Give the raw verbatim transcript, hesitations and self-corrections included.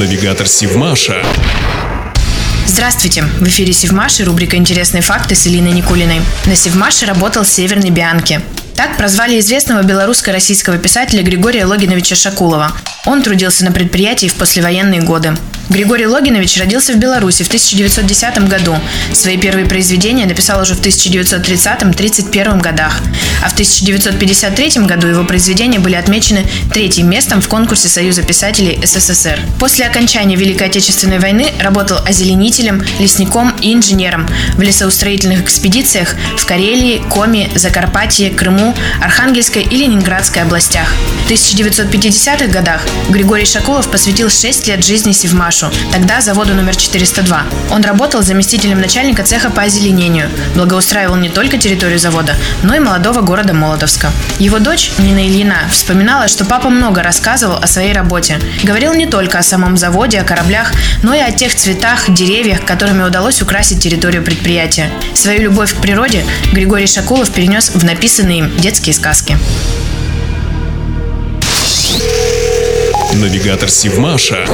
радионавигатор Севмаша. Здравствуйте! В эфире Севмаш и рубрика «Интересные факты» с Элиной Никулиной. На Севмаше работал Северный Бианки. Так прозвали известного белорусско-российского писателя Григория Логиновича Шакулова. Он трудился на предприятии в послевоенные годы. Григорий Логинович родился в Беларуси в тысяча девятьсот десятом году. Свои первые произведения написал уже в тысяча девятьсот тридцатом — тридцать первом годах. А в тысяча девятьсот пятьдесят третьем году его произведения были отмечены третьим местом в конкурсе Союза писателей СССР. После окончания Великой Отечественной войны работал озеленителем, лесником и инженером в лесоустроительных экспедициях в Карелии, Коми, Закарпатье, Крыму, Архангельской и Ленинградской областях. В тысяча девятьсот пятидесятых годах Григорий Шакулов посвятил шесть лет жизни Севмашу, тогда заводу номер четыреста два. Он работал заместителем начальника цеха по озеленению, благоустраивал не только территорию завода, но и молодого города Молотовска. Его дочь, Нина Ильина, вспоминала, что папа много рассказывал о своей работе. Говорил не только о самом заводе, о кораблях, но и о тех цветах, деревьях, которыми удалось украсить территорию предприятия. Свою любовь к природе Григорий Шакулов перенес в написанные им детские сказки. Навигатор Севмаша.